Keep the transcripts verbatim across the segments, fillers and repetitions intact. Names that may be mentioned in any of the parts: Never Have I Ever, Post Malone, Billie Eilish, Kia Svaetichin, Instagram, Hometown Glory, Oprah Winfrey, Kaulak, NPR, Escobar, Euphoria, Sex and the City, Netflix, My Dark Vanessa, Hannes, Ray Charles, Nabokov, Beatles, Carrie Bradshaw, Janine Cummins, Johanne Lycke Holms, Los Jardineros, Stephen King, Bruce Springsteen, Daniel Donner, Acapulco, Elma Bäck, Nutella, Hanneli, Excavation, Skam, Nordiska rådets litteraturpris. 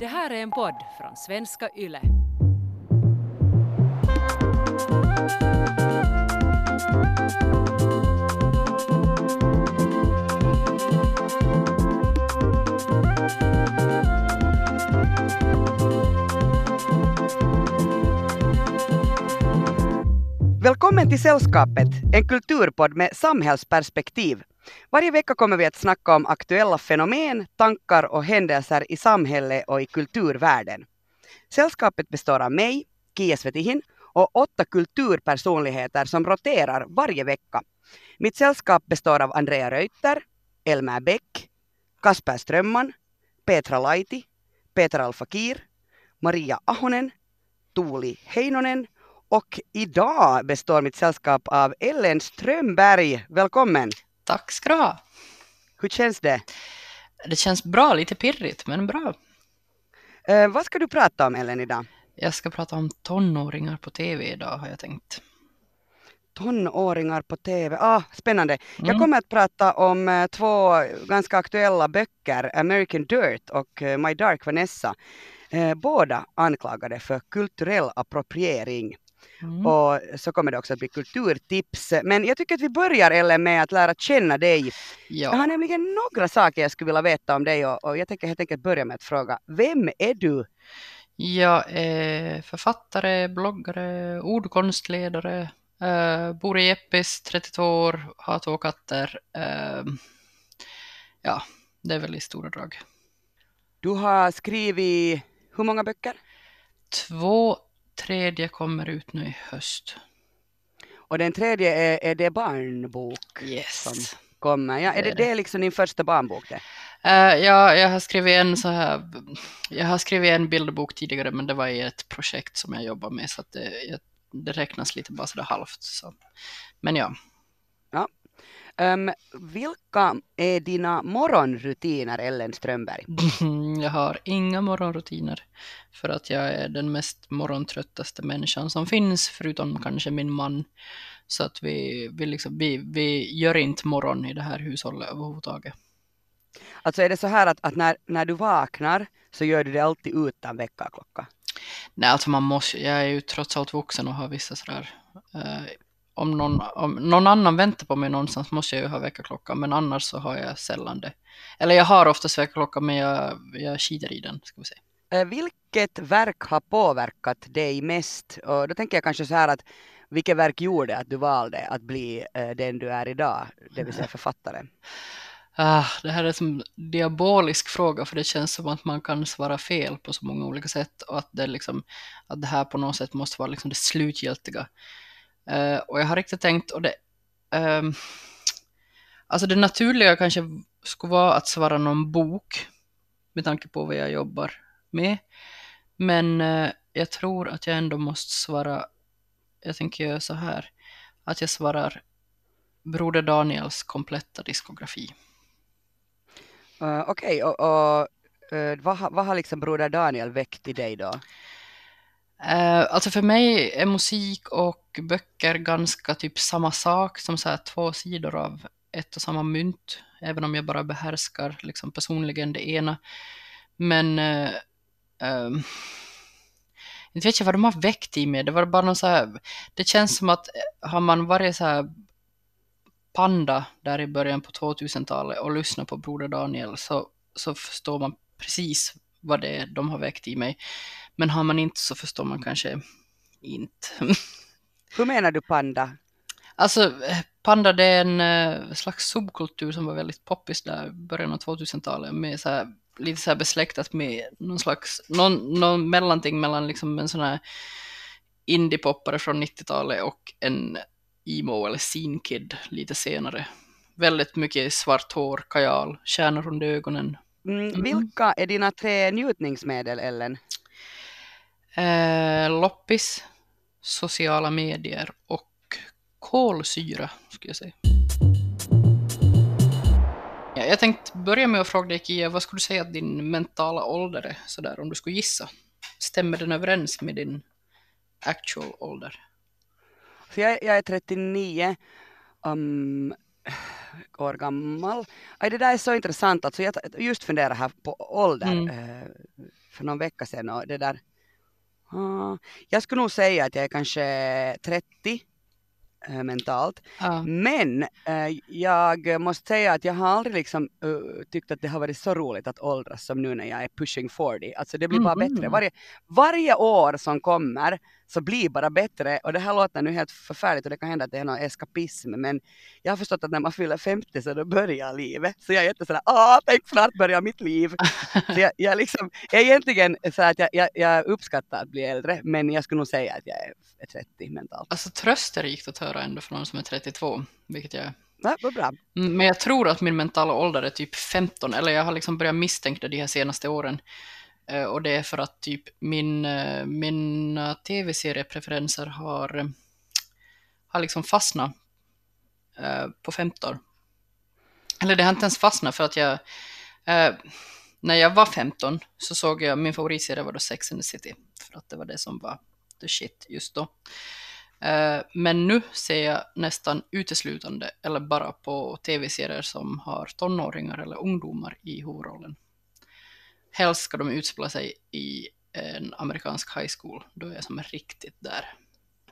Det här är en podd från Svenska Yle. Välkommen till Sällskapet, en kulturpodd med samhällsperspektiv. Varje vecka kommer vi att snacka om aktuella fenomen, tankar och händelser i samhället och i kulturvärlden. Sällskapet består av mig, Kia Svaetichin, och åtta kulturpersonligheter som roterar varje vecka. Mitt sällskap består av Andrea Reuter, Elma Bäck, Kaspar Strömman, Petra Laiti, Peter Alfakir, Maria Ahonen, Tuuli Heinonen. Och idag består mitt sällskap av Ellen Strömberg. Välkommen! Tack ska du ha. Hur känns det? Det känns bra, lite pirrigt, men bra. Eh, vad ska du prata om, Ellen, idag? Jag ska prata om tonåringar på tv idag, har jag tänkt. Tonåringar på tv, ah, spännande. Mm. Jag kommer att prata om eh, två ganska aktuella böcker, American Dirt och eh, My Dark Vanessa. Eh, båda anklagade för kulturell appropriering. Mm. Och så kommer det också att bli kulturtips. Men jag tycker att vi börjar, Ellen, med att lära känna dig. Ja. Jag har nämligen några saker jag skulle vilja veta om dig. Och, och jag tänker helt enkelt börja med att fråga, vem är du? Jag är författare, bloggare, ordkonstledare. Äh, bor i Eppis, trettiotvå år, har två katter. Äh, ja, det är väl i stora drag. Du har skrivit hur många böcker? Två. Tredje kommer ut nu i höst. Och den tredje är, är det barnbok? Yes. Som kommer. Ja, är det, det, det liksom din första barnbok? Det? Uh, ja, jag har skrivit en så här. Jag har skrivit en bilderbok tidigare, men det var i ett projekt som jag jobbar med, så att det, det räknas lite bara sådär halvt. Så. Men ja. Ja. Um, vilka är dina morgonrutiner, Ellen Strömberg? Jag har inga morgonrutiner för att jag är den mest morgontröttaste människan som finns, förutom kanske min man. Så att vi, vi, liksom, vi, vi gör inte morgon i det här hushållet överhuvudtaget. Alltså är det så här att, att när, när du vaknar så gör du det alltid utan väckarklocka? Nej, alltså man måste, jag är ju trots allt vuxen och har vissa sådär... Uh, Om någon, om någon annan väntar på mig någonstans måste jag ju ha väckarklocka, men annars så har jag sällan det. Eller jag har oftast väckarklocka, men jag, jag skiter i den, ska vi säga. Vilket verk har påverkat dig mest? Och då tänker jag kanske så här att vilket verk gjorde att du valde att bli den du är idag, det vill säga författaren? Ah, det här är en diabolisk fråga, för det känns som att man kan svara fel på så många olika sätt och att det, liksom, att det här på något sätt måste vara liksom det slutgiltiga. Uh, och jag har riktigt tänkt, och det, uh, alltså det naturliga kanske skulle vara att svara någon bok med tanke på vad jag jobbar med, men uh, jag tror att jag ändå måste svara, jag tänker göra så här, att jag svarar Broder Daniels kompletta diskografi. Uh, Okej, okay. och, och uh, vad, vad har liksom Broder Daniel väckt i dig då? Uh, alltså för mig är musik och böcker ganska typ samma sak, som så här två sidor av ett och samma mynt, även om jag bara behärskar liksom personligen det ena. Men uh, uh, inte vet jag vad de har väckt i mig. Det var bara någon så här, det känns som att har man varit så här panda där i början på tvåtusentalet och lyssnat på Broder Daniel, så, så förstår man precis vad det är de har väckt i mig. Men har man inte så förstår man kanske inte. Hur menar du panda? Alltså panda, det är en slags subkultur som var väldigt poppis där i början av tvåtusentalet, med så här, lite så här besläktat med någon slags någon, någon mellanting mellan liksom en sån här indie-poppare från nittiotalet och en emo eller scene kid lite senare. Väldigt mycket svart hår, kajal, kärnor runt ögonen. Mm. Vilka är dina tre njutningsmedel, Ellen? Eh, loppis, sociala medier och kolsyra, ska jag säga. Ja, jag tänkte börja med att fråga dig, Kia, vad skulle du säga att din mentala ålder är, sådär, om du skulle gissa? Stämmer den överens med din actual ålder? För jag, jag är trettionio um... år gammal. Det där är så intressant. Alltså jag just funderar här på ålder. Mm. för någon vecka sedan och det där. Uh, jag skulle nog säga att jag är kanske trettio uh, mentalt. Uh. Men uh, jag måste säga att jag har aldrig liksom, uh, tyckt att det har varit så roligt att åldras som nu när jag är pushing fyrtio. Alltså det blir bara mm. bättre. Varje, varje år som kommer så blir bara bättre. Och det här låter nu helt förfärligt och det kan hända att det är någon eskapism. Men jag har förstått att när man fyller femtio så då börjar livet. Så jag är inte sådär, ah, tänk snart börjar mitt liv. Så jag, jag liksom, jag är egentligen så att jag, jag, jag uppskattar att bli äldre. Men jag skulle nog säga att jag är trettio mentalt. Alltså tröst är rikt att höra ändå från någon som är trettiotvå. Vilket jag är. Ja, vad bra. Men jag tror att min mentala ålder är typ femton. Eller jag har liksom börjat misstänka det de här senaste åren. Och det är för att typ min, mina tv-seriepreferenser har, har liksom fastnat på femton. Eller det har inte ens fastnat för att jag, när jag var femton så såg jag, min favoritserie var då Sex and the City. För att det var det som var the shit just då. Men nu ser jag nästan uteslutande eller bara på tv-serier som har tonåringar eller ungdomar i huvudrollen. Helst ska de utspela sig i en amerikansk high school. Då är jag som är riktigt där.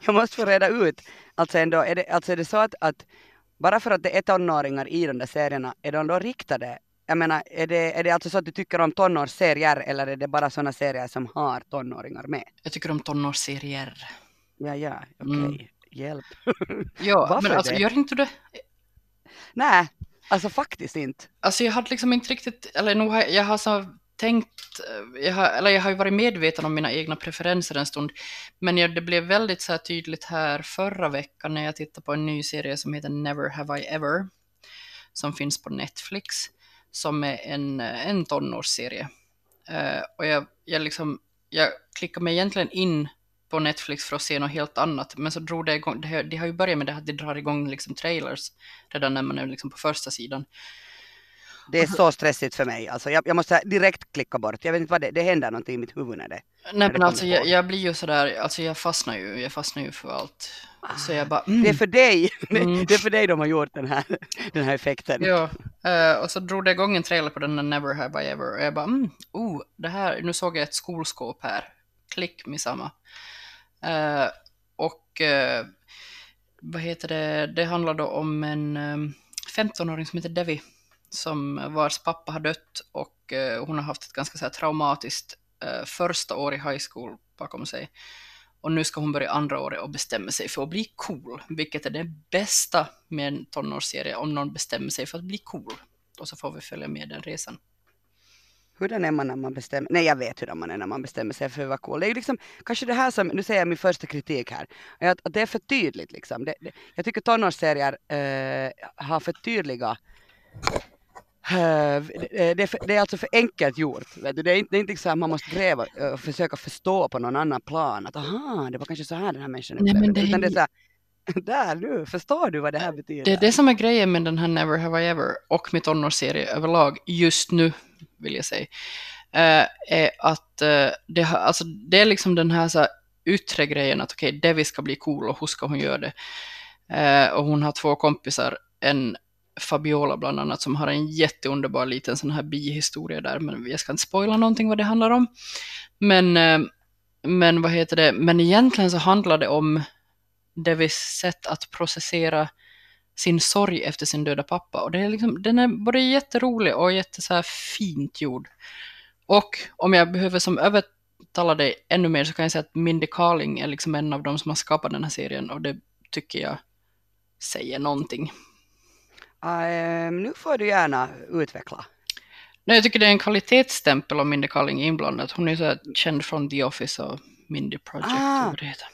Jag måste få reda ut. Alltså, ändå, är, det, alltså är det så att, att bara för att det är tonåringar i de där serierna, är de då riktade? Jag menar, är det, är det alltså så att du tycker om tonårsserier eller är det bara sådana serier som har tonåringar med? Jag tycker om tonårsserier. Ja, ja, okej. Okay. Mm. Hjälp. Ja, varför men alltså det? Gör inte det? Nej, alltså faktiskt inte. Alltså jag hade liksom inte riktigt, eller nog har, jag har så... tänkt, jag har, eller jag har ju varit medveten om mina egna preferenser en stund, men jag, det blev väldigt så här tydligt här förra veckan när jag tittade på en ny serie som heter Never Have I Ever som finns på Netflix som är en, en tonårsserie uh, och jag, jag liksom jag klickade mig egentligen in på Netflix för att se något helt annat, men så drog det igång, det, det har ju börjat med det här, det drar igång liksom trailers redan när man är liksom på första sidan. Det är så stressigt för mig. Alltså jag, jag måste direkt klicka bort. Jag vet inte vad det, det händer någonting i mitt huvud när det. Nej, men det alltså jag, jag blir ju så där, alltså jag fastnar ju, jag fastnar ju för allt. Ah, så jag bara, mm. Det är för dig. Mm. Det är för dig de har gjort den här den här effekten. Ja, uh, och så drog det igång en trailer på den där Never Have I Ever och jag bara, mm, oh, det här, nu såg jag ett skolskåp här. Klick med samma. Uh, och uh, vad heter det? Det handlar då om en um, femtonåring som heter Devi. Som vars pappa har dött och eh, hon har haft ett ganska så här, traumatiskt eh, första år i high school bakom sig. Och nu ska hon börja andra året och bestämma sig för att bli cool. Vilket är det bästa med en tonårsserie, om någon bestämmer sig för att bli cool. Och så får vi följa med den resan. Hur den är man när man bestämmer... Nej, jag vet hur man är när man bestämmer sig för att vara cool. Det är liksom, kanske det här som... Nu säger jag min första kritik här. Att, att det är för tydligt liksom. Det, det, jag tycker tonårsserier eh, har för tydliga... Det är, för, det är alltså för enkelt gjort. Det är inte, det är inte så att man måste gräva och försöka förstå på någon annan plan. Att aha, det var kanske så här den här människan upplevde. Nej, men det utan är... det är så här, där nu, förstår du vad det här betyder? Det är det som är grejen med den här Never Have I Ever och mitt tonårsserie överlag just nu, vill jag säga. Är att det, alltså, det är liksom den här, så här yttre grejen att okej, okay, Devi ska bli cool och hur ska hon göra det? Och hon har två kompisar, en Fabiola bland annat som har en jätteunderbar liten sån här bihistoria där, men jag ska inte spoila någonting vad det handlar om, men, men vad heter det, men egentligen så handlar det om Devis sätt att processera sin sorg efter sin döda pappa, och det är liksom, den är både jätterolig och jätte så här fint gjord. Och om jag behöver som övertala dig ännu mer så kan jag säga att Mindy Kaling är liksom en av dem som har skapat den här serien, och det tycker jag säger någonting. Uh, nu får du gärna utveckla. Nej, jag tycker det är en kvalitetsstämpel om Mindy Kaling inblandat. Hon är så här känd från The Office och Mindy Project. Ah. Det heter.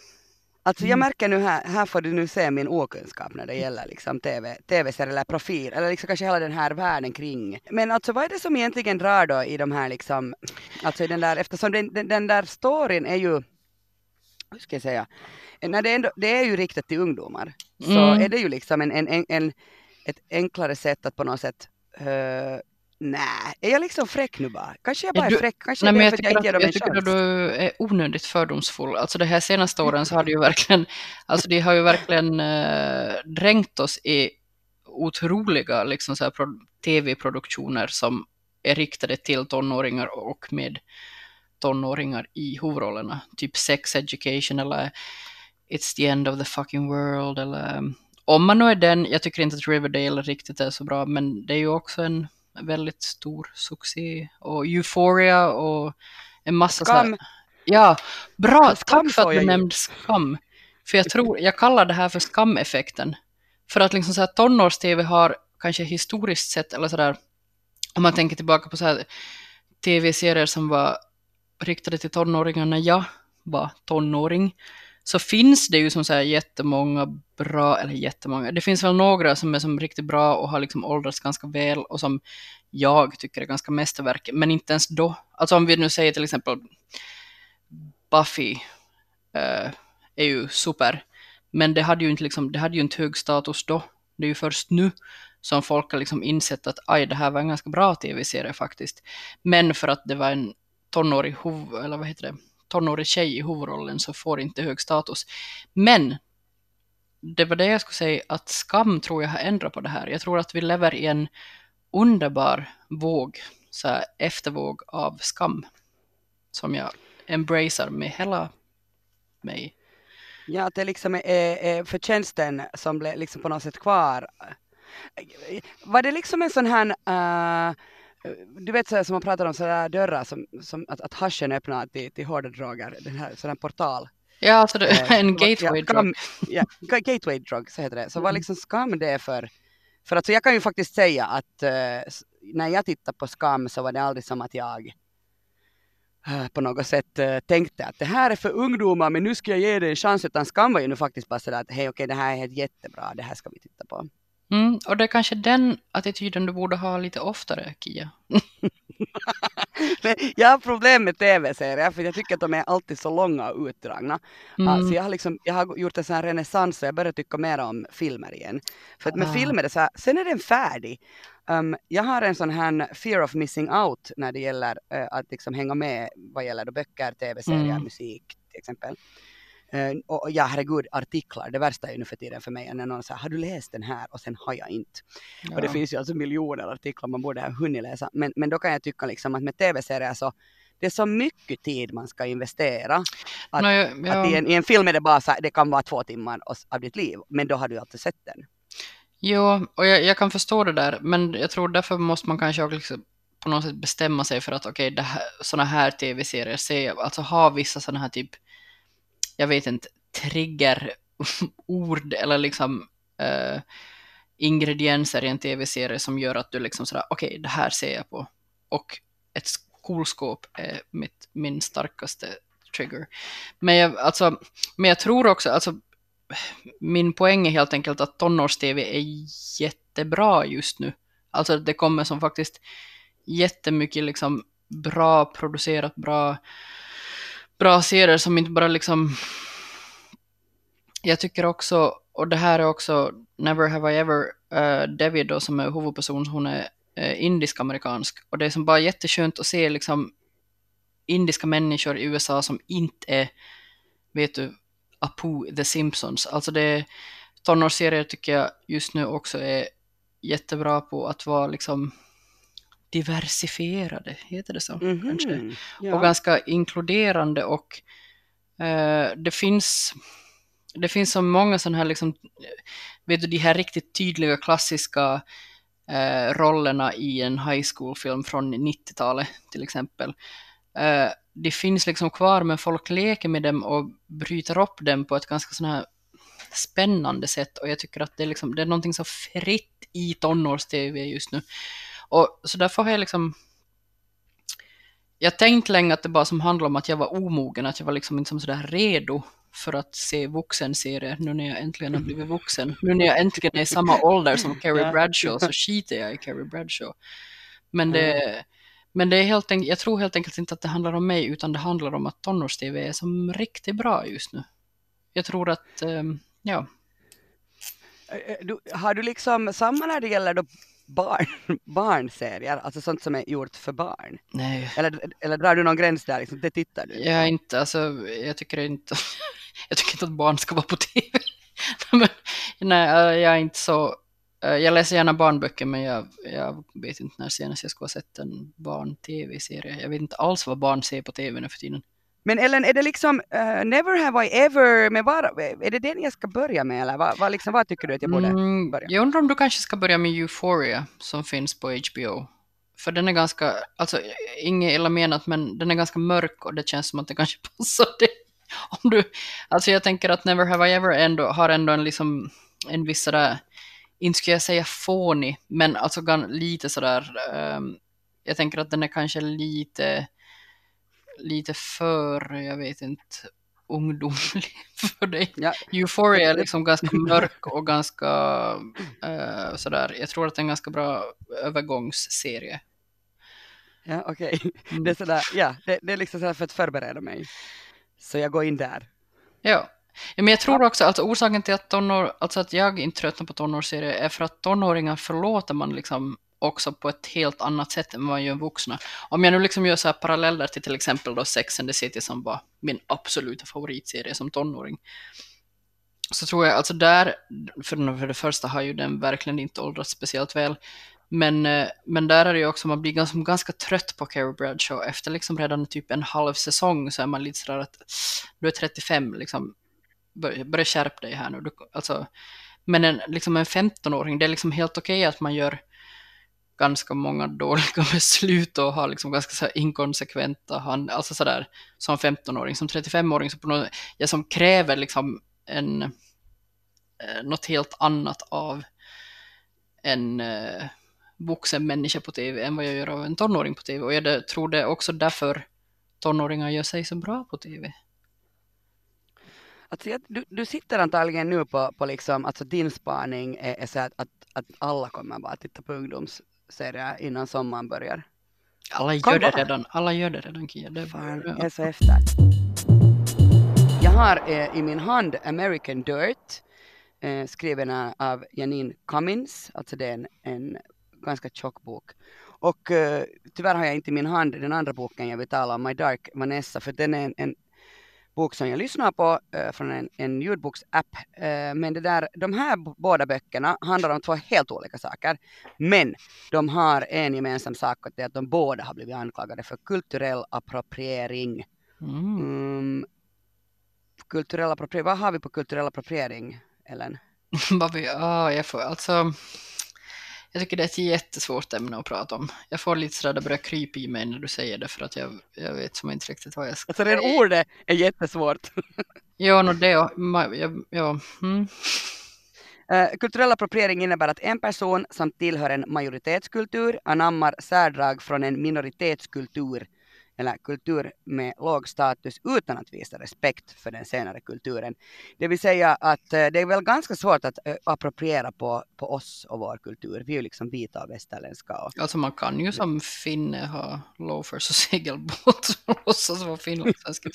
Alltså jag märker nu här, här får du nu se min okunskap när det gäller liksom tv, tv-serier eller profil, eller liksom kanske hela den här världen kring. Men alltså vad är det som egentligen drar då i de här liksom, alltså i den där, eftersom den, den, den där storyn är ju, hur ska jag säga, när det, ändå, det är ju riktat till ungdomar, så mm. är det ju liksom en, en, en, en ett enklare sätt att på något sätt uh, nej, är jag liksom fräck nu bara? Kanske jag bara är du, fräck, kanske nej, det är för att jag inte ger dem en chans. Jag tycker att du är onödigt fördomsfull. Alltså det här senaste åren så har det ju verkligen alltså det har ju verkligen uh, dränkt oss i otroliga liksom så här tv-produktioner som är riktade till tonåringar och med tonåringar i huvudrollerna. Typ Sex Education eller It's the End of the Fucking World. Eller, om man nu är den, jag tycker inte att Riverdale riktigt är så bra, men det är ju också en väldigt stor succé. Och Euphoria och en massa... Skam. Så här, ja, bra. Skam, tack för att du nämnde Skam. För jag tror, jag kallar det här för skameffekten. För att liksom så här, tonårs-tv har kanske historiskt sett, eller sådär, om man tänker tillbaka på så här tv-serier som var riktade till tonåringar när jag var tonåring, så finns det ju som så här jättemånga bra, eller jättemånga, det finns väl några som är som riktigt bra och har liksom åldrats ganska väl och som jag tycker är ganska mästerverk, men inte ens då. Alltså om vi nu säger till exempel Buffy eh, är ju super, men det hade ju inte liksom, det hade ju inte hög status då. Det är ju först nu som folk har liksom insett att aj, det här var en ganska bra tv-serie faktiskt. Men för att det var en tonårig, hov- eller vad heter det? tonårig tjej i huvudrollen, så får inte hög status. Men det var det jag skulle säga, att Skam tror jag har ändrat på det här. Jag tror att vi lever i en underbar våg, så här, eftervåg av Skam, som jag embracear med hela mig. Ja, att det liksom är, är förtjänsten som blev liksom på något sätt kvar. Var det liksom en sån här, uh, du vet så här, som man pratar om, sådana dörrar som, som att, att haschen öppnar till, till hårda droger, den här sån här portal. Ja, alltså det, uh, en gateway ja, drug. Ja, gateway drug, så heter det. Så mm. var liksom Skam det för, för att så jag kan ju faktiskt säga att uh, när jag tittar på Skam så var det aldrig som att jag på något sätt tänkte att det här är för ungdomar, men nu ska jag ge dig en chans, utan Skam var ju nu faktiskt bara sådär att hej okej, det här är jättebra, det här ska vi titta på. Mm, och det är kanske den attityden du borde ha lite oftare, Kia. Jag har problem med tv-serier för jag tycker att de är alltid så långa och utdragna. Mm. Alltså jag, har liksom, jag har gjort en sån här renässans och jag börjar tycka mer om filmer igen. För att med ah. filmer är det så här, sen är den färdig. Um, jag har en sån här fear of missing out när det gäller uh, att liksom hänga med vad gäller då böcker, tv-serier, mm. musik till exempel. Uh, och ja, herregud, artiklar. Det värsta är ju nu för tiden för mig när någon säger, har du läst den här? Och sen har jag inte. Ja. Och det finns ju alltså miljoner artiklar man borde ha hunnit läsa. Men, men då kan jag tycka liksom att med tv-serier så det är så mycket tid man ska investera. Att, no, ja, ja. att i, en, i en film är det bara så här, det kan vara två timmar av ditt liv. Men då har du alltid sett den. Jo, och jag, jag kan förstå det där. Men jag tror därför måste man kanske liksom på något sätt bestämma sig för att okej, okay, sådana här tv-serier ser jag. Alltså ha vissa sådana här typ, jag vet inte, triggerord eller liksom eh, ingredienser i en tv-serie som gör att du liksom sådär, okej, okay, det här ser jag på. Och ett skolskåp är mitt, min starkaste trigger. Men jag, alltså, men jag tror också, alltså, min poäng är helt enkelt att tonårs-tv är jättebra just nu. Alltså det kommer som faktiskt jättemycket liksom bra producerat, bra... bra serier som inte bara liksom, jag tycker också, och det här är också Never Have I Ever, uh, David då, som är huvudperson, hon är uh, indisk-amerikansk, och det är som bara jättekönt att se liksom indiska människor i U S A som inte är, vet du, Apu, The Simpsons, alltså det, tonårsserier tycker jag just nu också är jättebra på att vara liksom diversifierade, heter det så, mm-hmm. kanske. Ja. Och ganska inkluderande, och eh, det finns det finns så många sådana här liksom, vet du, de här riktigt tydliga klassiska eh, rollerna i en high school-film från nittiotalet till exempel. Eh, det finns liksom kvar, men folk leker med dem och bryter upp dem på ett ganska sån här spännande sätt, och jag tycker att det är liksom, det är någonting så fritt i tonårs-tv just nu. Och så därför har jag liksom, jag tänkt länge att det bara som handlar om att jag var omogen, att jag var liksom inte som sådär redo för att se vuxenserier nu när jag äntligen har blivit vuxen. Nu när jag äntligen är i samma ålder som Carrie Bradshaw så skiter jag i Carrie Bradshaw. Men det, men det är helt enkelt, jag tror helt enkelt inte att det handlar om mig, utan det handlar om att tonårs-tv är som riktigt bra just nu. Jag tror att, ja. Du, har du liksom samma när det gäller då? Barn, barnserier, alltså sånt som är gjort för barn. Nej. Eller, eller drar du någon gräns där? Liksom, det tittar du. Jag inte, alltså, jag tycker inte, jag tycker inte att barn ska vara på tv. Men, nej, jag är inte så Jag läser gärna barnböcker, men jag, jag vet inte när senast jag skulle ha sett en barn-tv-serie. Jag vet inte alls vad barn ser på tv nu för tiden. Men Ellen, är det liksom uh, Never Have I Ever, men var, är det den jag ska börja med? Eller vad, vad, liksom, vad tycker du att jag borde mm, börja? Jag undrar om du kanske ska börja med Euphoria som finns på H B O. För den är ganska, alltså inget illa menat, men den är ganska mörk och det känns som att det kanske passar dig. Om du, alltså jag tänker att Never Have I Ever ändå, har ändå en, liksom, en viss sådär, inte skulle jag säga fånig, men alltså lite sådär, um, jag tänker att den är kanske lite... lite för, jag vet inte, ungdomlig för dig. Ja. Euphoria är liksom ganska mörk och ganska uh, sådär. Jag tror att det är en ganska bra övergångsserie. Ja, okej. Okay. Mm. Det är sådär, ja, det, det är liksom sådär för att förbereda mig. Så jag går in där. Ja, ja men jag tror också, alltså orsaken till att, tonår, alltså att jag inte tröttnar på tonårsserier är för att tonåringar förlåter man liksom också på ett helt annat sätt än man gör vuxna. Om jag nu liksom gör så här paralleller till till exempel då Sex and the City som var min absoluta favoritserie som tonåring, så tror jag alltså där, för, för det första har ju den verkligen inte åldrats speciellt väl, men, men där är det ju också man blir ganska, ganska trött på Carrie Bradshaw efter liksom redan typ en halv säsong, så är man lite sådär att du är trettiofem liksom, bör, börja skärpa dig här nu. Du, alltså, men en, liksom en femtonåring, det är liksom helt okej att man gör ganska många dåliga beslut och har liksom ganska så inkonsekventa hand, alltså sådär, som femtonåring, som trettiofemåring, så på något, jag som kräver liksom en något helt annat av en eh, vuxen människa på tv än vad jag gör av en tonåring på tv, och jag tror det är också därför tonåringar gör sig så bra på tv. Alltså, du, du sitter antagligen nu på, på liksom, alltså din spaning är, är så att, att, att alla kommer bara titta på ungdoms serier innan sommaren börjar. Alla gör det redan, alla gör det redan, Kia. Det fan, bara, ja. Jag är så efter. Jag har eh, i min hand American Dirt, eh, skriven av Janine Cummins. Alltså det är en, en ganska tjock bok. Och eh, tyvärr har jag inte i min hand den andra boken jag vill tala om, My Dark Vanessa, för den är en, en bok som jag lyssnar på eh, från en, en ljudboksapp. Eh, men det där, de här b- båda böckerna handlar om två helt olika saker. Men de har en gemensam sak, och det är att de båda har blivit anklagade för kulturell appropriering. Mm. Mm, kulturell appropriering. Vad har vi på kulturell appropriering, Ellen? Ja, jag får alltså... Jag tycker det är ett jättesvårt ämne att prata om. Jag får lite sådär, det börjar krypa i mig när du säger det, för att jag, jag vet som inte riktigt vad jag ska... Alltså det ordet är jättesvårt. Ja, no, det ja. ja. Mm. Kulturell appropriering innebär att en person som tillhör en majoritetskultur anammar särdrag från en minoritetskultur eller kultur med låg status utan att visa respekt för den senare kulturen. Det vill säga att det är väl ganska svårt att appropriera på, på oss och vår kultur. Vi är ju liksom vita och västerländska. Och... Alltså man kan ju som finne ha loafers och segelbåt och låtsas vara finlandssvenska.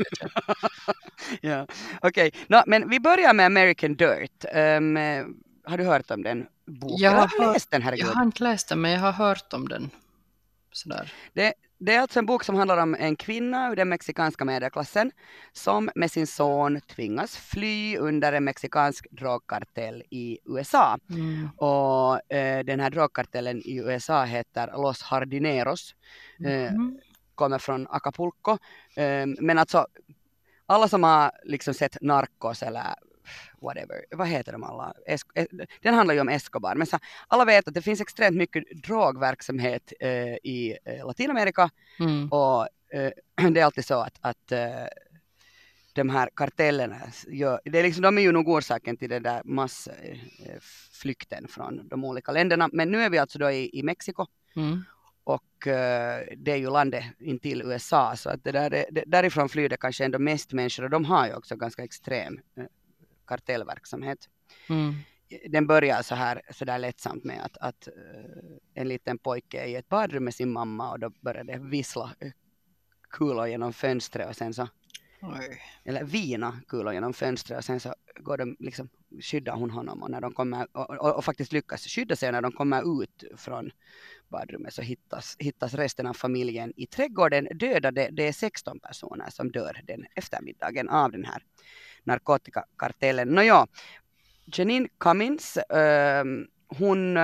Ja, okej. Okay. No, men vi börjar med American Dirt. Um, har du hört om den boken? Jag har, jag har läst den här. Jag har inte läst den, men jag har hört om den. Sådär. Det Det är alltså en bok som handlar om en kvinna ur den mexikanska medelklassen som med sin son tvingas fly under en mexikansk drogkartell i U S A. Mm. Och eh, den här drogkartellen i U S A heter Los Jardineros. Eh, mm. Kommer från Acapulco. Eh, men alltså alla som har liksom sett Narcos eller whatever, vad heter de alla? Es- den handlar ju om Escobar, men så, alla vet att det finns extremt mycket drogverksamhet eh, i eh, Latinamerika. Mm. Och eh, det är alltid så att, att eh, de här kartellerna gör, det är liksom, de är ju nog orsaken till den där massflykten eh, från de olika länderna, men nu är vi alltså då i, i Mexiko. Mm. Och eh, det är ju landet intill U S A, så att det där, det, därifrån flyr det kanske ändå mest människor, och de har ju också ganska extrem eh, kartellverksamhet. Mm. Den börjar så här så där lättsamt med att, att en liten pojke är i ett badrum med sin mamma, och då börjar det vissla kulor genom fönstret, och sen så Oj. eller vina kulor genom fönstret, och sen så går de liksom, skyddar hon honom, och när de kommer och, och, och faktiskt lyckas skydda sig, när de kommer ut från badrummet så hittas, hittas resten av familjen i trädgården dödade. Det är sexton personer som dör den eftermiddagen av den här narkotikakartellen. Nåja, Janine Cummins ähm, hon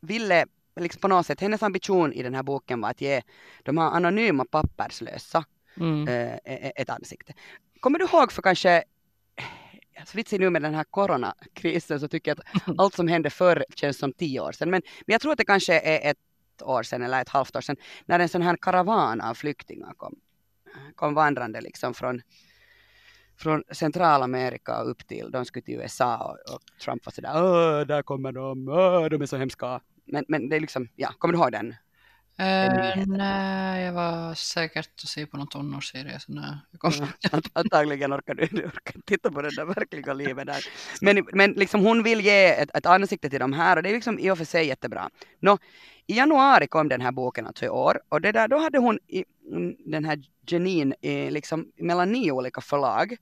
ville liksom på något sätt, hennes ambition i den här boken var att ge de här anonyma papperslösa mm. eh, ett ansikte. Kommer du ihåg för kanske, så vitsig nu med den här coronakrisen så tycker jag att allt som hände förr känns som tio år sedan. Men, men jag tror att det kanske är ett år sedan eller ett halvt år sedan när en sån här karavan av flyktingar kom, kom vandrande liksom från från Centralamerika upp till, de skulle till U S A och, och Trump var sådär, åh, där kommer de, åh, de är så hemska. Men, men det är liksom, ja, kommer du ihåg den? Uh, nej, jag var säkert att se på någon tonårsserie. Så nej, jag kommer. Ja, antagligen orkar du orkar titta på det där verkliga livet där. Men, men liksom hon vill ge ett, ett ansikte till de här och det är liksom i och för sig jättebra. Nå, i januari kom den här boken alltså i år och det där, då hade hon i, den här Janine i, liksom, mellan nio olika förlag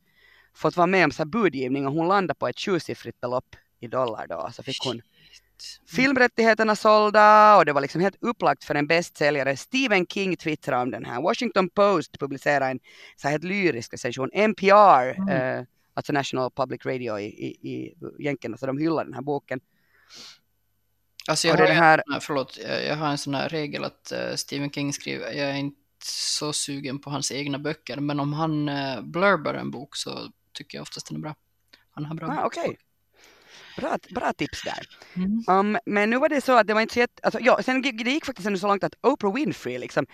fått vara med om så här budgivning och hon landade på ett tjugosiffrigt belopp i dollar då så fick hon filmrättigheterna sålda och det var liksom helt upplagt för en bästsäljare. Stephen King twittrade om den här. Washington Post publicerade en så här helt lyrisk recension. N P R, mm. eh, alltså National Public Radio i, i, i jänkarna, så de hyllar den här boken. Alltså jag, har, det här... Jag, förlåt, jag har en sån här regel att uh, Stephen King skriver, jag är inte så sugen på hans egna böcker, men om han uh, blurbar en bok så tycker jag oftast den är bra. Han har bra ah, okej. Okay. Bra, bra tips där. Mm. Um, men nu var det så att det var inte så jätt... Alltså, ja, sen det gick faktiskt så långt att Oprah Winfrey, liksom,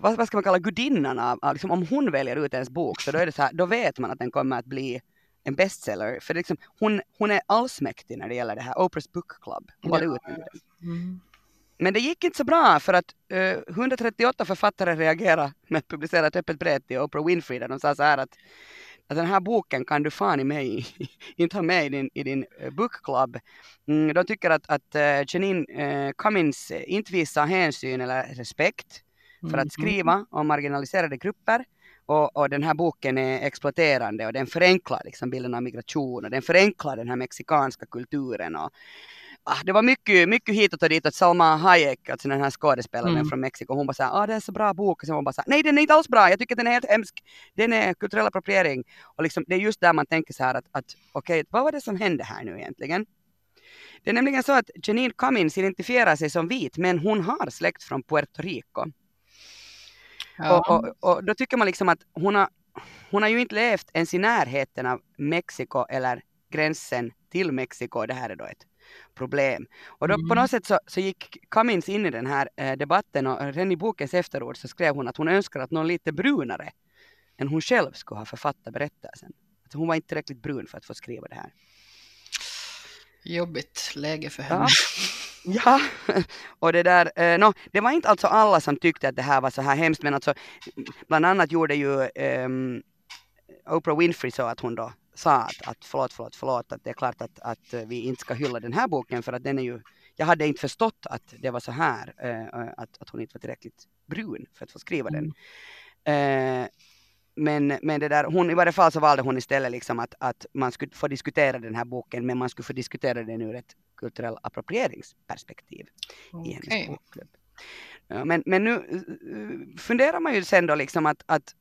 vad, vad ska man kalla gudinnan av, liksom, om hon väljer ut ens bok så då, är det så här, då vet man att den kommer att bli en bestseller. För liksom, hon, hon är allsmäktig när det gäller det här. Oprah's Book Club. Hon mm. ut mm. Men det gick inte så bra för att uh, hundratrettioåtta författare reagerade med att publicera ett öppet brev till Oprah Winfrey där de sa så här att att den här boken kan du fan i mig inte ha med i din, i din book club. Mm, de tycker att, att Janine Cummins inte visar hänsyn eller respekt för att skriva om marginaliserade grupper. Och, och den här boken är exploaterande och den förenklar liksom bilden av migration och den förenklar den här mexikanska kulturen. Och, ah, det var mycket, mycket hitåt och ditåt. Salma Hayek, alltså den här skådespelaren mm. från Mexiko, hon bara såhär, ah, det är så bra bok. Och sen hon bara såhär, nej den är inte alls bra, jag tycker den är helt hemsk. Den är kulturell appropriering. Och liksom, det är just där man tänker så här att, att okej, okay, vad var det som hände här nu egentligen? Det är nämligen så att Janine Cummins identifierar sig som vit, men hon har släkt från Puerto Rico. Ja. Och, och, och då tycker man liksom att hon har, hon har ju inte levt ens i närheten av Mexiko eller gränsen till Mexiko. Det här är då ett problem. Och då mm. på något sätt så, så gick Cummins in i den här eh, debatten och redan i bokens efterord så skrev hon att hon önskar att någon lite brunare än hon själv skulle ha författat berättelsen. Att hon var inte tillräckligt brun för att få skriva det här. Jobbigt läge för henne. Ja. Ja, och det där, eh, no, det var inte alltså alla som tyckte att det här var så här hemskt, men alltså, bland annat gjorde ju eh, Oprah Winfrey så att hon då sa att, att förlåt, förlåt, förlåt, att det är klart att, att vi inte ska hylla den här boken för att den är ju, jag hade inte förstått att det var så här, eh, att, att hon inte var tillräckligt brun för att få skriva mm. den. Eh, Men, men det där, hon, i varje fall så valde hon istället liksom att, att man skulle få diskutera den här boken, men man skulle få diskutera den ur ett kulturell approprieringsperspektiv okay. i hennes bokklubb. Ja, men, men nu funderar man ju sen då liksom att, att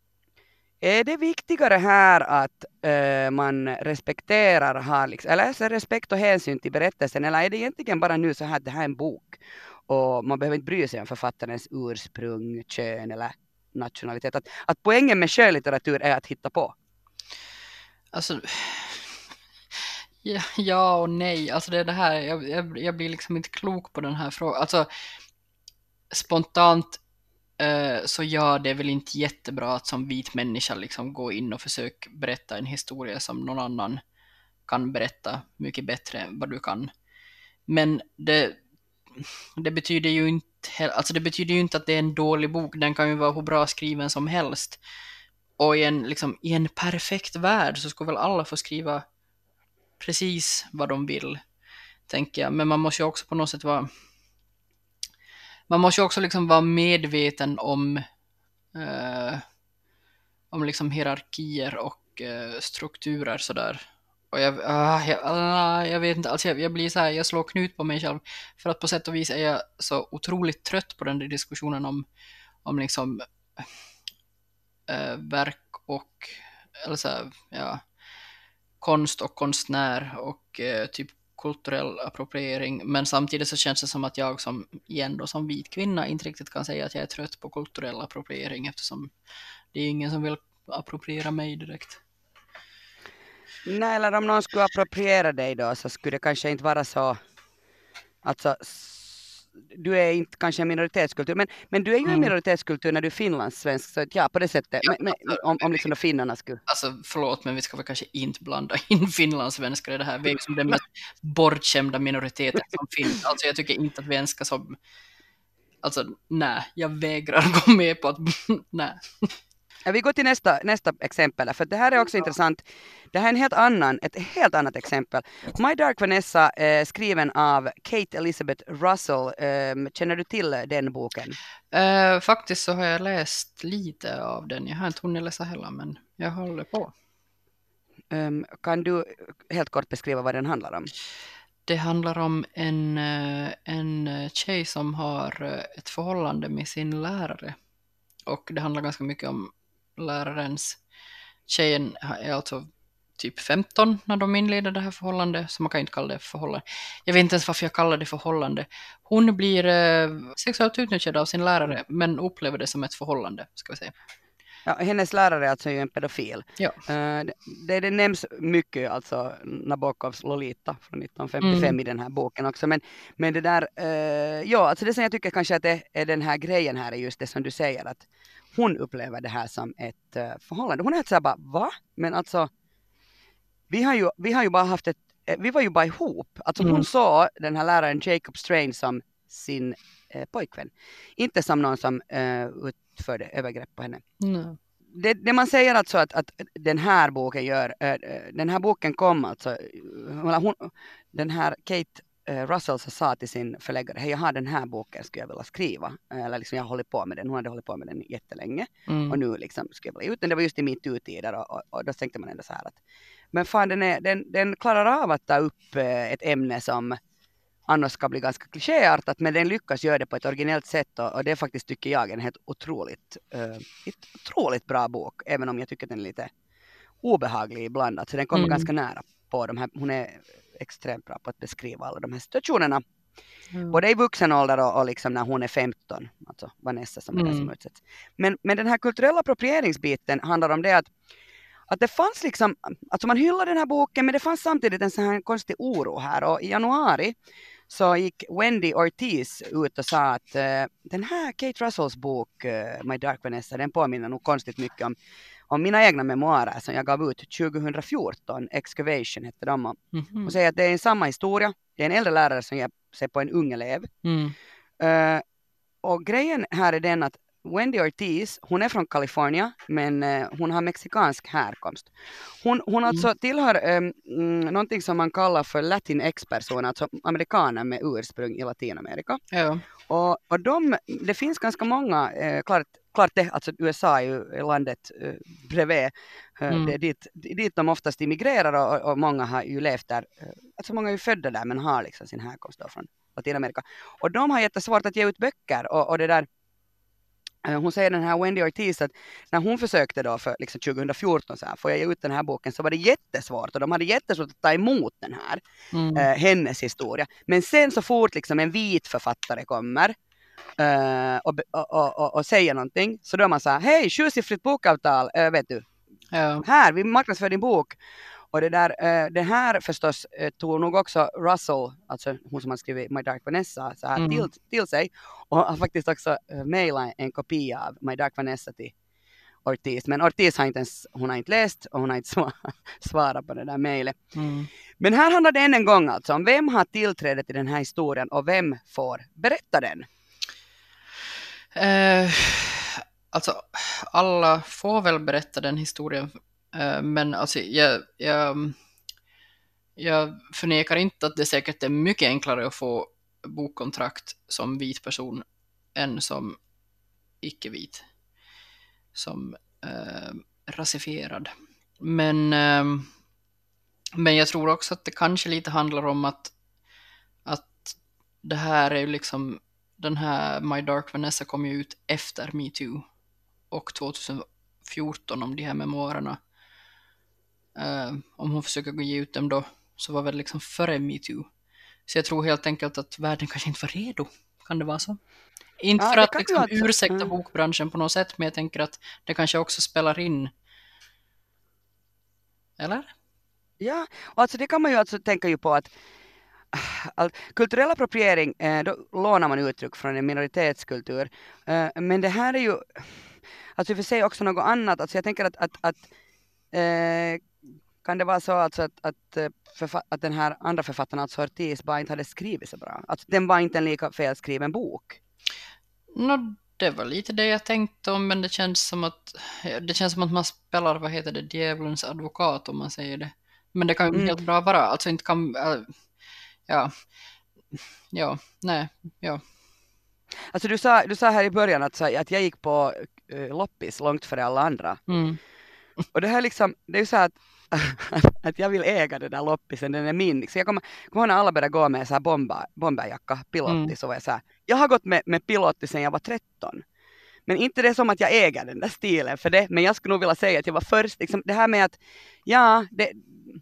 är det viktigare här att äh, man respekterar, har liksom, eller så respekt och hänsyn till berättelsen, eller är det egentligen bara nu så här att det här är en bok och man behöver inte bry sig om författarens ursprung, kön eller nationalitet. Att, att poängen med könlitteratur är att hitta på. Alltså, ja, ja och nej. Alltså det är det här, jag, jag, jag blir liksom inte klok på den här frågan. Alltså, spontant eh, så ja, det är väl inte jättebra att som vit människa liksom gå in och försöka berätta en historia som någon annan kan berätta mycket bättre än vad du kan. Men det, det betyder ju inte Alltså det betyder ju inte att det är en dålig bok. Den kan ju vara hur bra skriven som helst. Och i en, liksom, i en perfekt värld så ska väl alla få skriva precis vad de vill, tänker jag. Men man måste ju också på något sätt vara Man måste ju också liksom vara medveten om eh, Om liksom hierarkier och eh, strukturer sådär. Och jag, ah, jag, ah, jag vet inte, alltså jag, jag blir så här, jag slår knut på mig själv för att på sätt och vis är jag så otroligt trött på den där diskussionen om, om liksom äh, verk och eller så här, ja, konst och konstnär och äh, typ kulturell appropriering, men samtidigt så känns det som att jag som, igen då, som vit kvinna inte riktigt kan säga att jag är trött på kulturell appropriering, eftersom det är ingen som vill appropriera mig direkt. Nej, eller om någon skulle appropriera dig då så skulle det kanske inte vara så, alltså du är inte kanske en minoritetskultur, men, men du är ju mm. en minoritetskultur när du är finlandssvensk, så ja, på det sättet, ja, men, men, om, om liksom då finnarna skulle... Alltså förlåt, men vi ska väl kanske inte blanda in finlandssvenskar i det här, vi är som den mest bortkämda minoriteten som finns, alltså jag tycker inte att svenskar som, alltså nej, jag vägrar gå med på att, nej. Ja, vi går till nästa, nästa exempel, för det här är också ja. intressant. Det här är en helt annan, ett helt annat exempel. My Dark Vanessa, eh, skriven av Kate Elizabeth Russell. Eh, känner du till den boken? Eh, faktiskt så har jag läst lite av den. Jag har inte hunnit läsa heller, men jag håller på. Um, kan du helt kort beskriva vad den handlar om? Det handlar om en, en tjej som har ett förhållande med sin lärare. Och det handlar ganska mycket om lärarens... Tjejen är alltså typ femton när de inleder det här förhållandet. Så man kan inte kalla det förhållande. Jag vet inte ens varför jag kallar det förhållande. Hon blir eh, sexuellt utnyttjad av sin lärare, men upplever det som ett förhållande, ska vi säga. Ja, hennes lärare är alltså ju en pedofil. Ja. Det, det nämns mycket, alltså Nabokovs Lolita från nittonhundrafemtiofem mm. i den här boken också. Men, men det där, ja, alltså det som jag tycker kanske att det är den här grejen här är just det som du säger, att hon upplever det här som ett förhållande. Hon är så här bara, va? Men alltså, vi har ju, vi har ju bara haft ett, vi var ju bara ihop. Alltså hon mm. såg den här läraren Jacob Strain som sin eh, pojkvän. Inte som någon som eh, utförde övergrepp på henne. Mm. Det, det man säger alltså att, att den här boken gör, eh, den här boken kom alltså, hon, den här Kate eh, Russell så sa till sin förläggare, hej, jag har den här boken, skulle jag vilja skriva. Eller liksom jag håller på med den, hon hade hållit på med den jättelänge. Mm. Och nu liksom skulle jag vilja ut den, det var just i mitt uttider och, och, och då tänkte man ändå så här att, men fan den, är, den, den klarar av att ta upp eh, ett ämne som annars ska bli ganska klichéartat, men den lyckas göra det på ett originellt sätt och, och det är faktiskt, tycker jag, en helt otroligt, uh, ett otroligt bra bok, även om jag tycker att den är lite obehaglig ibland, så den kommer mm. ganska nära på de här, hon är extremt bra på att beskriva alla de här situationerna, mm. både i vuxen ålder och, och liksom när hon är femton, alltså Vanessa som är mm. den som utsätts. Men, men den här kulturella approprieringsbiten handlar om det att Att det fanns liksom, alltså man hyllade den här boken, men det fanns samtidigt en sån här konstig oro här. Och i januari så gick Wendy Ortiz ut och sa att uh, den här Kate Russells bok, uh, My Dark Vanessa, den påminner nog konstigt mycket om, om mina egna memoarer som jag gav ut tjugofjorton, Excavation hette de. Och mm-hmm. säger att det är en samma historia, det är en äldre lärare som ger sig på en ung elev. Mm. Uh, och grejen här är den att Wendy Ortiz, hon är från Kalifornien, men eh, hon har mexikansk härkomst. Hon, hon alltså tillhör eh, någonting som man kallar för latinx-personer, alltså amerikaner med ursprung i Latinamerika. Ja. Och, och de, det finns ganska många, eh, klart, klart det, alltså U S A är ju landet eh, bredvid, eh, mm. det är dit, dit de oftast immigrerar och, och många har ju levt där, alltså många är ju födda där men har liksom sin härkomst då från Latinamerika. Och de har jättesvårt att ge ut böcker och, och det där. Hon säger den här Wendy Ortiz att när hon försökte då för liksom tjugofjorton så här, får jag ge ut den här boken, så var det jättesvårt och de hade jättesvårt att ta emot den här mm. eh, hennes historia. Men sen så fort liksom en vit författare kommer eh, och, och, och, och säger någonting, så då man så här, hej, tjusiffrigt bokavtal, eh, vet du, ja. Här, vi marknadsför din bok. Och det där, eh, det här förstås eh, tog nog också Russell, alltså hon som har skrivit My Dark Vanessa, så här mm. till, till sig. Och har faktiskt också eh, mejlat en kopia av My Dark Vanessa till Ortiz. Men Ortiz har inte ens, hon har inte läst och hon har inte svar, svarat på det där mejlet. Mm. Men här handlar det än en gång alltså om vem har tillträde till den här historien och vem får berätta den? Eh, alltså alla får väl berätta den historien. Men alltså, jag, jag, jag förnekar inte att det säkert är mycket enklare att få bokkontrakt som vit person än som icke-vit, som eh, rasifierad. Men, eh, men jag tror också att det kanske lite handlar om att, att det här är liksom, den här My Dark Vanessa kom ju ut efter MeToo och tjugofjorton om de här memoarerna. Uh, om hon försöker gå ut dem då så var väl liksom före MeToo. Så jag tror helt enkelt att världen kanske inte var redo. Kan det vara så? Inte ja, för att liksom ursäkta mm. bokbranschen på något sätt, men jag tänker att det kanske också spelar in. Eller? Ja, och alltså det kan man ju alltså tänka ju på att all, kulturell appropriering, då lånar man uttryck från en minoritetskultur. Men det här är ju alltså för sig också något annat. Alltså jag tänker att, att, att eh, kan det vara så alltså att, att, förfa- att den här andra författaren, alltså Ortiz, bara inte hade skrivit så bra? Alltså den var inte en lika felskriven bok? No, det var lite det jag tänkte om, men det känns som att det känns som att man spelar, vad heter det, djävulens advokat om man säger det. Men det kan ju mm. helt bra vara. Alltså inte kan... Äh, ja. Ja. Nej. Ja. Alltså du sa, du sa här i början att, att jag gick på äh, loppis långt före alla andra. Mm. Och det här liksom, det är ju så att att jag vill äga den där loppisen, den är min. Så jag kommer ihåg när alla började gå med så här bomba, bomberjacka, pilotis, mm. så var jag så här, jag har gått med, med pilotis sedan jag var tretton. Men inte det som att jag äger den där stilen för det, men jag skulle nog vilja säga att jag var först. Liksom, det här med att, ja, det,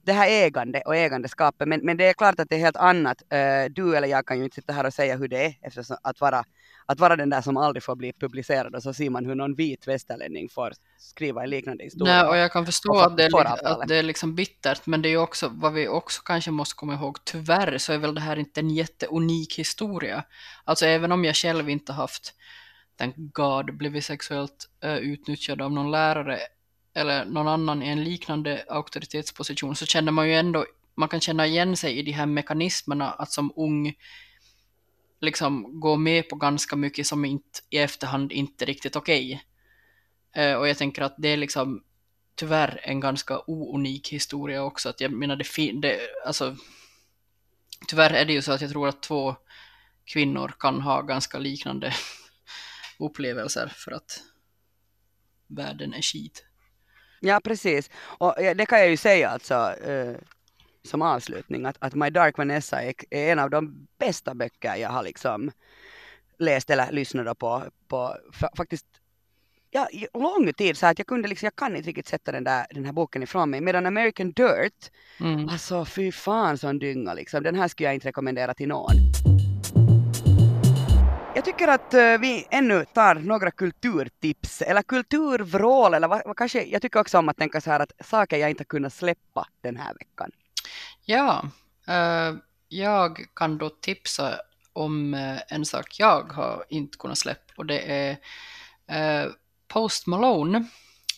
det här ägande och ägandeskapet, men, men det är klart att det är helt annat. Du eller jag kan ju inte sitta här och säga hur det är, eftersom att vara, att vara den där som aldrig får bli publicerad, och så ser man hur någon vit västerlänning får skriva en liknande historia. Nej, och jag kan förstå för, att, det är, att det är liksom bittert, men det är ju också, vad vi också kanske måste komma ihåg, tyvärr så är väl det här inte en jätteunik historia. Alltså även om jag själv inte haft, thank God, blivit sexuellt uh, utnyttjad av någon lärare eller någon annan i en liknande auktoritetsposition, så känner man ju ändå, man kan känna igen sig i de här mekanismerna att som ung liksom gå med på ganska mycket som inte, i efterhand inte riktigt okej. Okay. Uh, och jag tänker att det är liksom tyvärr en ganska ounik historia också. Att jag menar det, fin- det alltså, tyvärr är det ju så att jag tror att två kvinnor kan ha ganska liknande upplevelser för att världen är skit. Ja, precis. Och det kan jag ju säga alltså, eh, som avslutning att, att My Dark Vanessa är en av de bästa böcker jag har liksom läst eller lyssnat på, på f- faktiskt ja, lång tid, så att jag kunde liksom, jag kan inte riktigt sätta den, där, den här boken ifrån mig. Medan American Dirt, mm. alltså fy fan sån dynga liksom. Den här skulle jag inte rekommendera till någon. Jag tycker att vi ännu tar några kulturtips eller kulturvrål eller vad, vad kanske, jag tycker också om att tänka så här att saker jag inte kunnat släppa den här veckan. Ja, eh, jag kan då tipsa om en sak jag har inte kunnat släppa, och det är eh, Post Malone,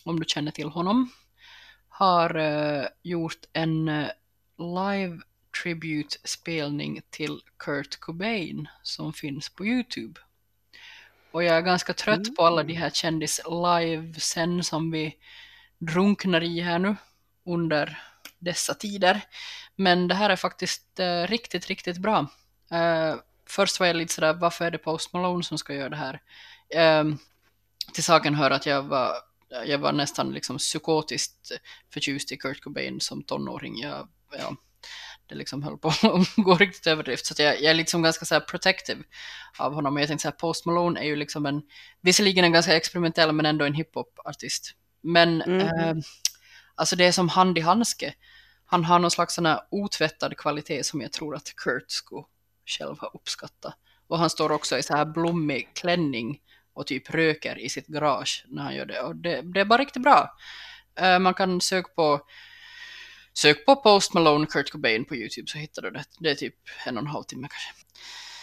om du känner till honom, har eh, gjort en live tribute-spelning till Kurt Cobain som finns på YouTube. Och jag är ganska trött mm. på alla de här kändis-livesen som vi drunknar i här nu under dessa tider. Men det här är faktiskt eh, riktigt, riktigt bra. Eh, först var jag lite sådär, varför är det Post Malone som ska göra det här? Eh, till saken hör att jag var, jag var nästan liksom psykotiskt förtjust i Kurt Cobain som tonåring. Jag, ja, det liksom höll på att gå riktigt överdrift, så att jag, jag är liksom ganska så här protective av honom. Jag tänkte så här, Post Malone är ju liksom en, visserligen en ganska experimentell men ändå en hiphopartist, men mm. eh, alltså det är som hand i handske, han har någon slags sån här otvättad kvalitet som jag tror att Kurt skulle själv ha uppskattat, och han står också i så här blommig klänning och typ röker i sitt garage när han gör det, och det, det är bara riktigt bra. eh, man kan söka på Sök på Post Malone Kurt Cobain på YouTube så hittar du det. Det är typ en och en halv timme kanske.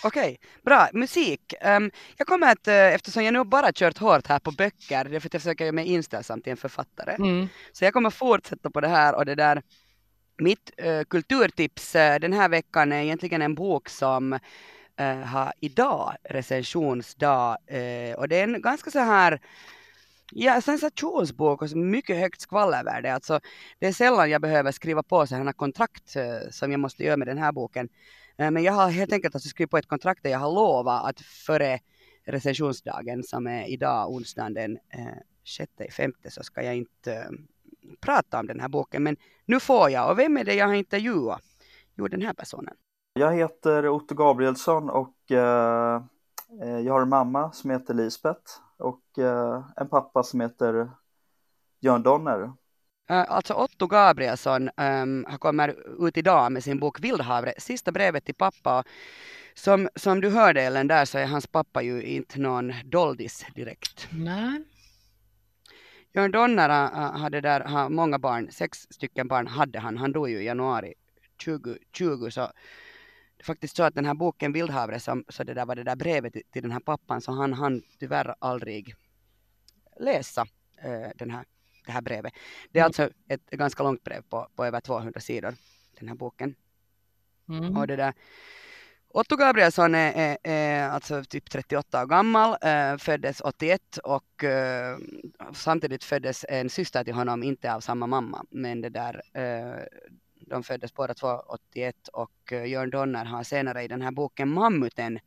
Okej, bra. Musik. Um, jag kommer att, uh, eftersom jag nu bara kört hårt här på böcker, det är för att jag försöker göra mig inställsam till en författare. Mm. Så jag kommer fortsätta på det här, och det där. Mitt uh, kulturtips uh, den här veckan är egentligen en bok som uh, har idag recensionsdag. Uh, och det är en ganska så här... Ja, sensationsbok och mycket högt skvallervärde. Alltså, det är sällan jag behöver skriva på sådana kontrakt som jag måste göra med den här boken. Men jag har helt enkelt alltså skrivit på ett kontrakt där jag har lovat att före recensionsdagen, som är idag onsdagen den sjätte femte, så ska jag inte prata om den här boken. Men nu får jag. Och vem är det jag har intervjuat? Jo, den här personen. Jag heter Otto Gabrielsson och uh, jag har en mamma som heter Lisbeth. Och eh, en pappa som heter Jörn Donner. Alltså Otto Gabrielsson um, kommer ut idag med sin bok Vildhavre, sista brevet till pappa. Som, som du hörde Ellen där så är hans pappa ju inte någon doldis direkt. Nej. Jörn Donner hade där ha, många barn, sex stycken barn hade han. Han dog ju i januari tjugohundratjugo så det är faktiskt så att den här boken Vildhavre som, så det där var det där brevet till, till den här pappan så han hann tyvärr aldrig läsa eh, den här det här brevet. Det är mm. alltså ett ganska långt brev på, på över tvåhundra sidor, den här boken. Mm. Och det där. Otto Gabrielsson är, är, är alltså typ trettioåtta år gammal, äh, föddes åttioett och äh, samtidigt föddes en syster till honom, inte av samma mamma. Men det där, äh, de föddes båda två åttioett och äh, Jörn Donner har senare i den här boken Mammuten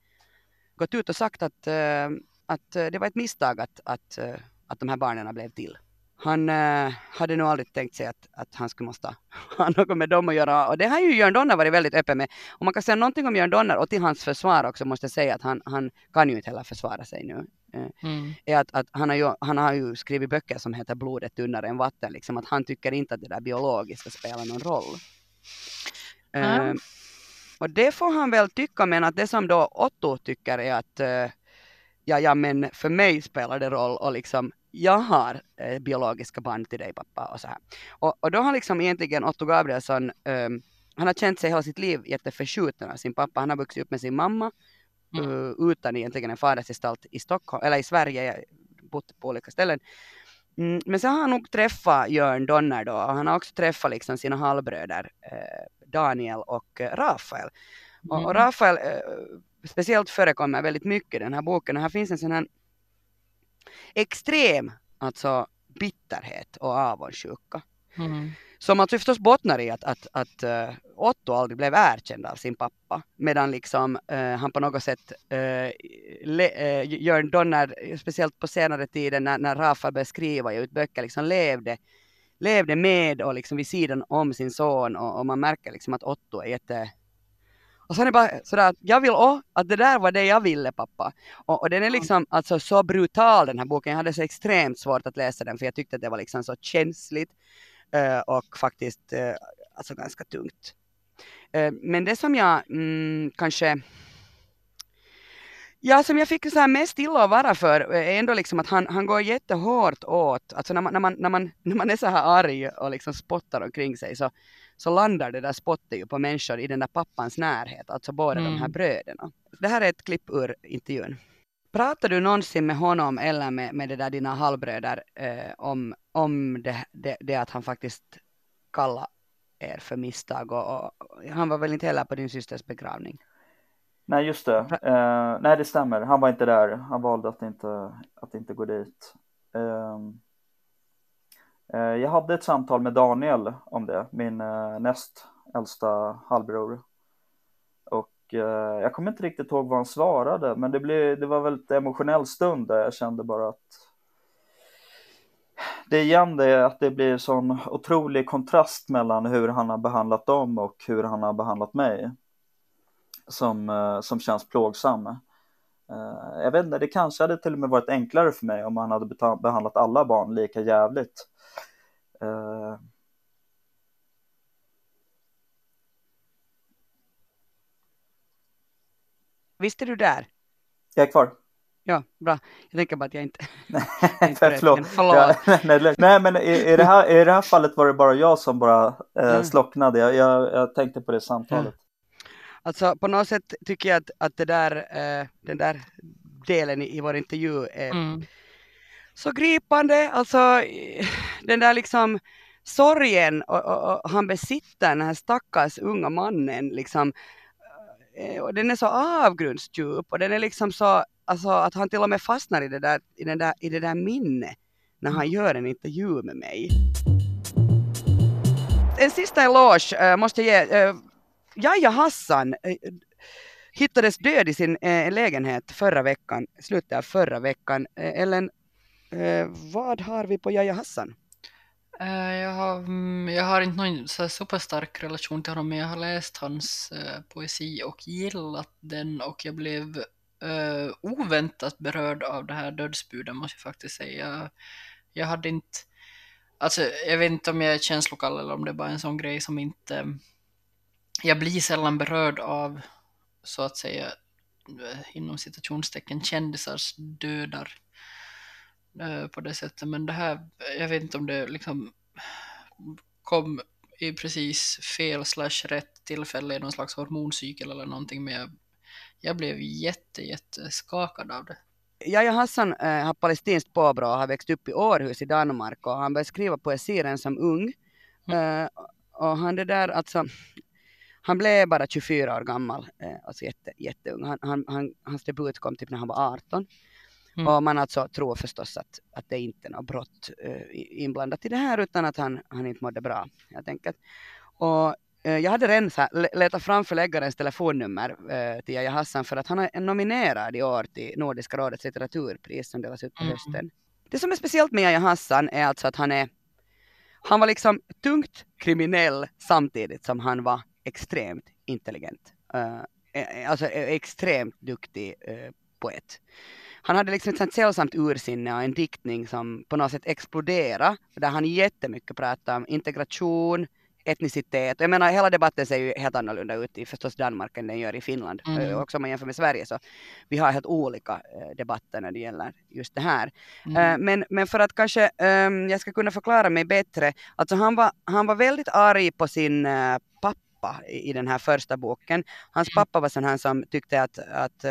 gått ut och sagt att, äh, att det var ett misstag att, att, att de här barnen blev till. Han äh, hade nog aldrig tänkt sig att, att han skulle måste ha något med dem att göra. Och det har ju Jörn Donner varit väldigt öppen med. Och man kan säga någonting om Jörn Donner och till hans försvar också måste jag säga att han, han kan ju inte heller försvara sig nu. Mm. Är att, att han, har ju, han har ju skrivit böcker som heter Blodet tunnare än vatten. Liksom, att han tycker inte att det där biologiska spelar någon roll. Mm. Äh, och det får han väl tycka, men att det som då Otto tycker är att äh, ja, ja men för mig spelar det roll och liksom jag har eh, biologiska band till dig pappa och så här. Och, och då har liksom egentligen Otto Gabrielsson, eh, han har känt sig hela sitt liv jätteförskjuten av sin pappa. Han har vuxit upp med sin mamma mm. uh, utan egentligen en fadersgestalt i Stockholm, eller i Sverige, bott på olika ställen. Mm, men så har han nog träffat Jörn Donner då och han har också träffat liksom sina halvbröder eh, Daniel och eh, Rafael. Och, mm. och Rafael eh, speciellt förekommer väldigt mycket i den här boken och här finns en sån här extrem, alltså bitterhet och avundsjuka. Mm. Som alltså förstås bottnar i att, att, att uh, Otto aldrig blev erkänd av sin pappa. Medan liksom uh, han på något sätt uh, le, uh, Jörn Donner, speciellt på senare tiden när, när Rafa började skriva ut böcker, liksom levde, levde med och liksom vid sidan om sin son. Och, och man märker liksom att Otto är jätte... Och så är det bara sådär att jag vill åh, att det där var det jag ville pappa. Och, och den är liksom alltså så brutal den här boken. Jag hade så extremt svårt att läsa den för jag tyckte att det var liksom så känsligt uh, och faktiskt uh, alltså ganska tungt. Uh, men det som jag mm, kanske ja som jag fick så här mest illa att vara för är ändå liksom att han, han går jättehårt åt. Alltså när man, när, man, när, man, när man är så här arg och liksom spottar omkring sig så så landar det där spottet ju på människor i den där pappans närhet. Alltså bara mm. de här bröderna. Det här är ett klipp ur intervjun. Pratar du någonsin med honom eller med, med det där dina halvbröder eh, om, om det, det, det att han faktiskt kallar er för misstag? Och, och, och, han var väl inte heller på din systers begravning? Nej, just det. Eh, nej, det stämmer. Han var inte där. Han valde att inte, att inte gå dit. Eh. Jag hade ett samtal med Daniel om det, min näst äldsta halvbror. Och jag kommer inte riktigt ihåg vad han svarade, men det, blev, det var en väldigt emotionell stund där jag kände bara att det igen det att det blir sån otrolig kontrast mellan hur han har behandlat dem och hur han har behandlat mig som, som känns plågsam. Jag vet inte, det kanske hade till och med varit enklare för mig om han hade behandlat alla barn lika jävligt. Uh... Visste du där? Jag är kvar. Ja, bra. Jag tänker bara att jag inte... Nej, förlåt. Ja, nej, nej, nej, men i, i, det här, i det här fallet var det bara jag som bara eh, slocknade. Jag, jag, jag tänkte på det samtalet. Ja. Alltså på något sätt tycker jag att, att det där, eh, den där delen i, i vår intervju är mm. så gripande. Alltså den där liksom sorgen och, och, och han besitter den här stackars unga mannen liksom. Och den är så avgrundsdjup och den är liksom så alltså, att han till och med fastnar i det där, i den där, i det där minne när han gör en intervju med mig. En sista eloge eh, måste jag ge... Eh, Yahya Hassan eh, hittades död i sin eh, lägenhet förra veckan, slutet av förra veckan. Eh, Ellen, eh, vad har vi på Yahya Hassan? Eh, jag, har, mm, jag har inte någon så superstark relation till honom, men jag har läst hans eh, poesi och gillat den och jag blev eh, oväntat berörd av det här dödsbuden måste jag faktiskt säga. Jag, jag hade inte Alltså jag vet inte om jag är känslokall eller om det är bara en sån grej som inte... Jag blir sällan berörd av, så att säga, inom citationstecken, kändisars dödar på det sättet. Men det här, jag vet inte om det liksom kom i precis fel slash rätt tillfälle i någon slags hormoncykel eller någonting. Men jag, jag blev jätte, jätte skakad av det. Yahya Hassan äh, har palestinskt påbrå och har växt upp i Århus i Danmark. Och han började skriva poesiren som ung. Mm. Äh, och han det där, alltså... Han blev bara tjugofyra år gammal, alltså jätte, jätteung. Han, han, han, hans debut kom typ när han var arton. Mm. Och man alltså tror förstås att, att det inte är något brott inblandat i det här, utan att han, han inte mådde bra, helt enkelt. Och jag hade redan letat fram förläggarens telefonnummer till Yahya Hassan, för att han är nominerad i år till Nordiska rådets litteraturpris som delas ut på mm. hösten. Det som är speciellt med Yahya Hassan är alltså att han är, han var liksom tungt kriminell samtidigt som han var extremt intelligent, uh, alltså extremt duktig uh, poet. Han hade liksom ett sällsamt ursinne och en diktning som på något sätt exploderade, där han jättemycket pratade om integration, etnicitet. Jag menar, hela debatten ser ju helt annorlunda ut i förstås Danmark än den gör i Finland. Mm. Och om man jämför med Sverige så vi har helt olika uh, debatter när det gäller just det här. Mm. Uh, men, men för att kanske um, jag ska kunna förklara mig bättre, alltså han var, han var väldigt arg på sin uh, pappa i den här första boken. Hans pappa var sån här som tyckte att, att,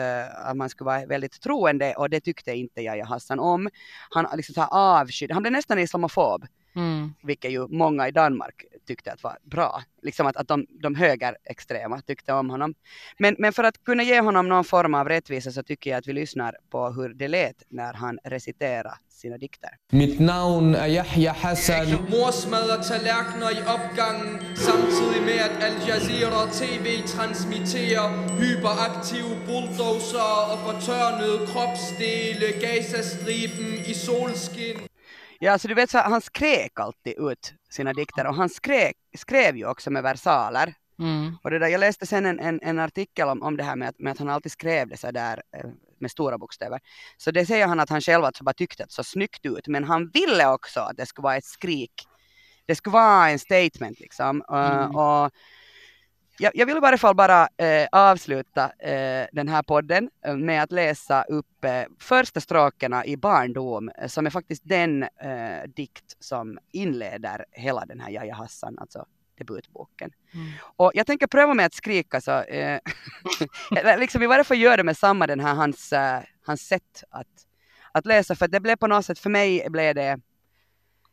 att man skulle vara väldigt troende, och det tyckte inte Yahya Hassan om. Han liksom så här avskydd. Han blev nästan islamofob. Mm. Vilket ju många i Danmark tyckte att var bra. Liksom att, att de, de högerextrema tyckte om honom. Men, men för att kunna ge honom någon form av rättvisa så tycker jag att vi lyssnar på hur det lät när han reciterar sina dikter. Mitt namn är Yahya Hassan. Jag morsmäller tallerkener i uppgången samtidigt med att Al Jazeera T V transmitterar hyperaktiva bulldozer och förtörnade kroppsdelar Gazastripen i solskin. Ja, så du vet, så han skrek alltid ut sina dikter, och han skrek, skrev ju också med versaler. Mm. Och det där, jag läste sen en, en, en artikel om, om det här med att, med att han alltid skrev det så där med stora bokstäver. Så det säger han att han själv alltså bara tyckte att det så snyggt ut, men han ville också att det skulle vara ett skrik. Det skulle vara en statement liksom. Mm. Uh, och jag, jag vill i varje fall bara uh, avsluta uh, den här podden med att läsa upp första stråkarna i Barndom, som är faktiskt den eh, dikt som inleder hela den här Yahya Hassan, alltså debutboken. Mm. Och jag tänker pröva med att skrika så eh, liksom i varje fall gör det med samma den här hans, eh, hans sätt att, att läsa, för det blev på något sätt, för mig blev det,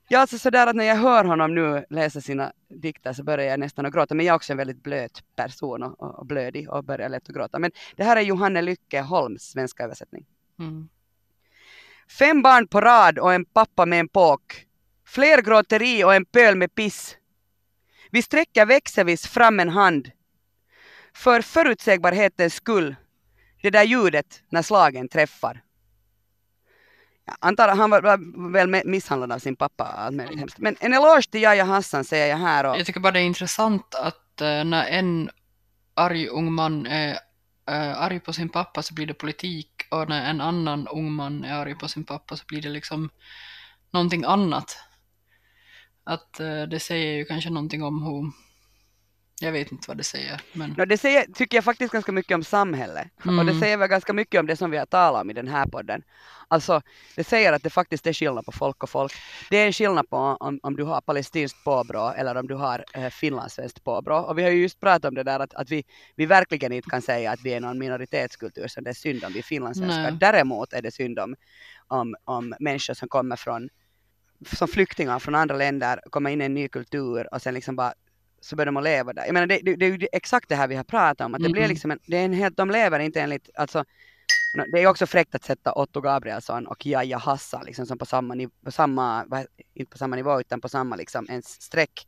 ja, alltså sådär att när jag hör honom nu läsa sina dikter så börjar jag nästan att gråta. Men jag är också en väldigt blöt person och, och blödig och börjar lätt att gråta. Men det här är Johanne Lycke Holms svenska översättning. Mm. Fem barn på rad och en pappa med en påk. Fler gråteri och en pöl med piss. Vi sträcker växelvis fram en hand. För förutsägbarhetens skull. Det där ljudet när slagen träffar. Jag antar att han var väl misshandlad av sin pappa. Men en eloge till Yahya Hassan säger jag här. Och... Jag tycker bara det är intressant att när en arg ung man är arg på sin pappa så blir det politik, och när en annan ung man är arg på sin pappa så blir det liksom någonting annat. Att det säger ju kanske någonting om hur... Jag vet inte vad det säger. Men... No, det säger, tycker jag faktiskt ganska mycket om samhället. Mm. Och det säger väl ganska mycket om det som vi har talat om i den här podden. Alltså, det säger att det faktiskt är skillnad på folk och folk. Det är en skillnad på om, om du har palestinskt påbrå eller om du har eh, finlandssvenskt påbrå. Och vi har ju just pratat om det där att, att vi, vi verkligen inte kan säga att vi är någon minoritetskultur, så det är synd om vi är finlandssvenskar. Däremot är det synd om, om, om människor som kommer från, som flyktingar från andra länder, kommer in i en ny kultur och sen liksom bara så börjar de leva där. Jag menar, det, det, det är ju exakt det här vi har pratat om. Att det mm. blir liksom en, det är en helt, de lever inte enligt, alltså, det är också fräckt att sätta Otto Gabrielsson och Yahya Hassan liksom, som på samma, på samma, inte på samma nivå utan på samma liksom, en streck.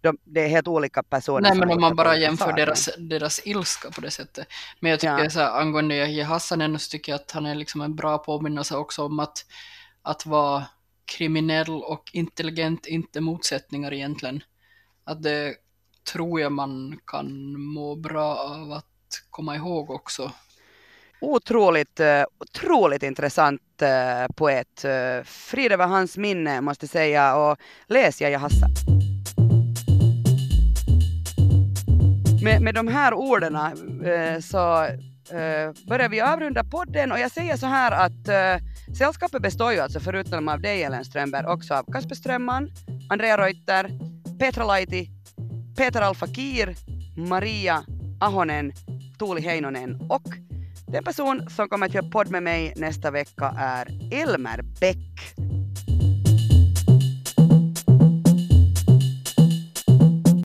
De, det är helt olika personer. Nej, men om man bara jämför deras, deras ilska på det sättet. Men jag tycker ja. så här, angående Yahya Hassan så tycker jag att han är liksom en bra påminnelse också om att, att vara kriminell och intelligent inte motsättningar egentligen. Att det tror jag man kan må bra av att komma ihåg också. Otroligt, otroligt intressant poet. Frid över hans minne måste säga, och läs Yahya Hassan. Med, med de här orden så börjar vi avrunda podden, och jag säger så här att sällskapet består ju alltså förutom av dig, Ellen Strömberg, också av Kaspar Strömman, Andrea Reuter, Petra Laiti, Peter Alfakir, Maria Ahonen, Tuuli Heinonen, och den person som kommer till podd med mig nästa vecka är Elma Bäck.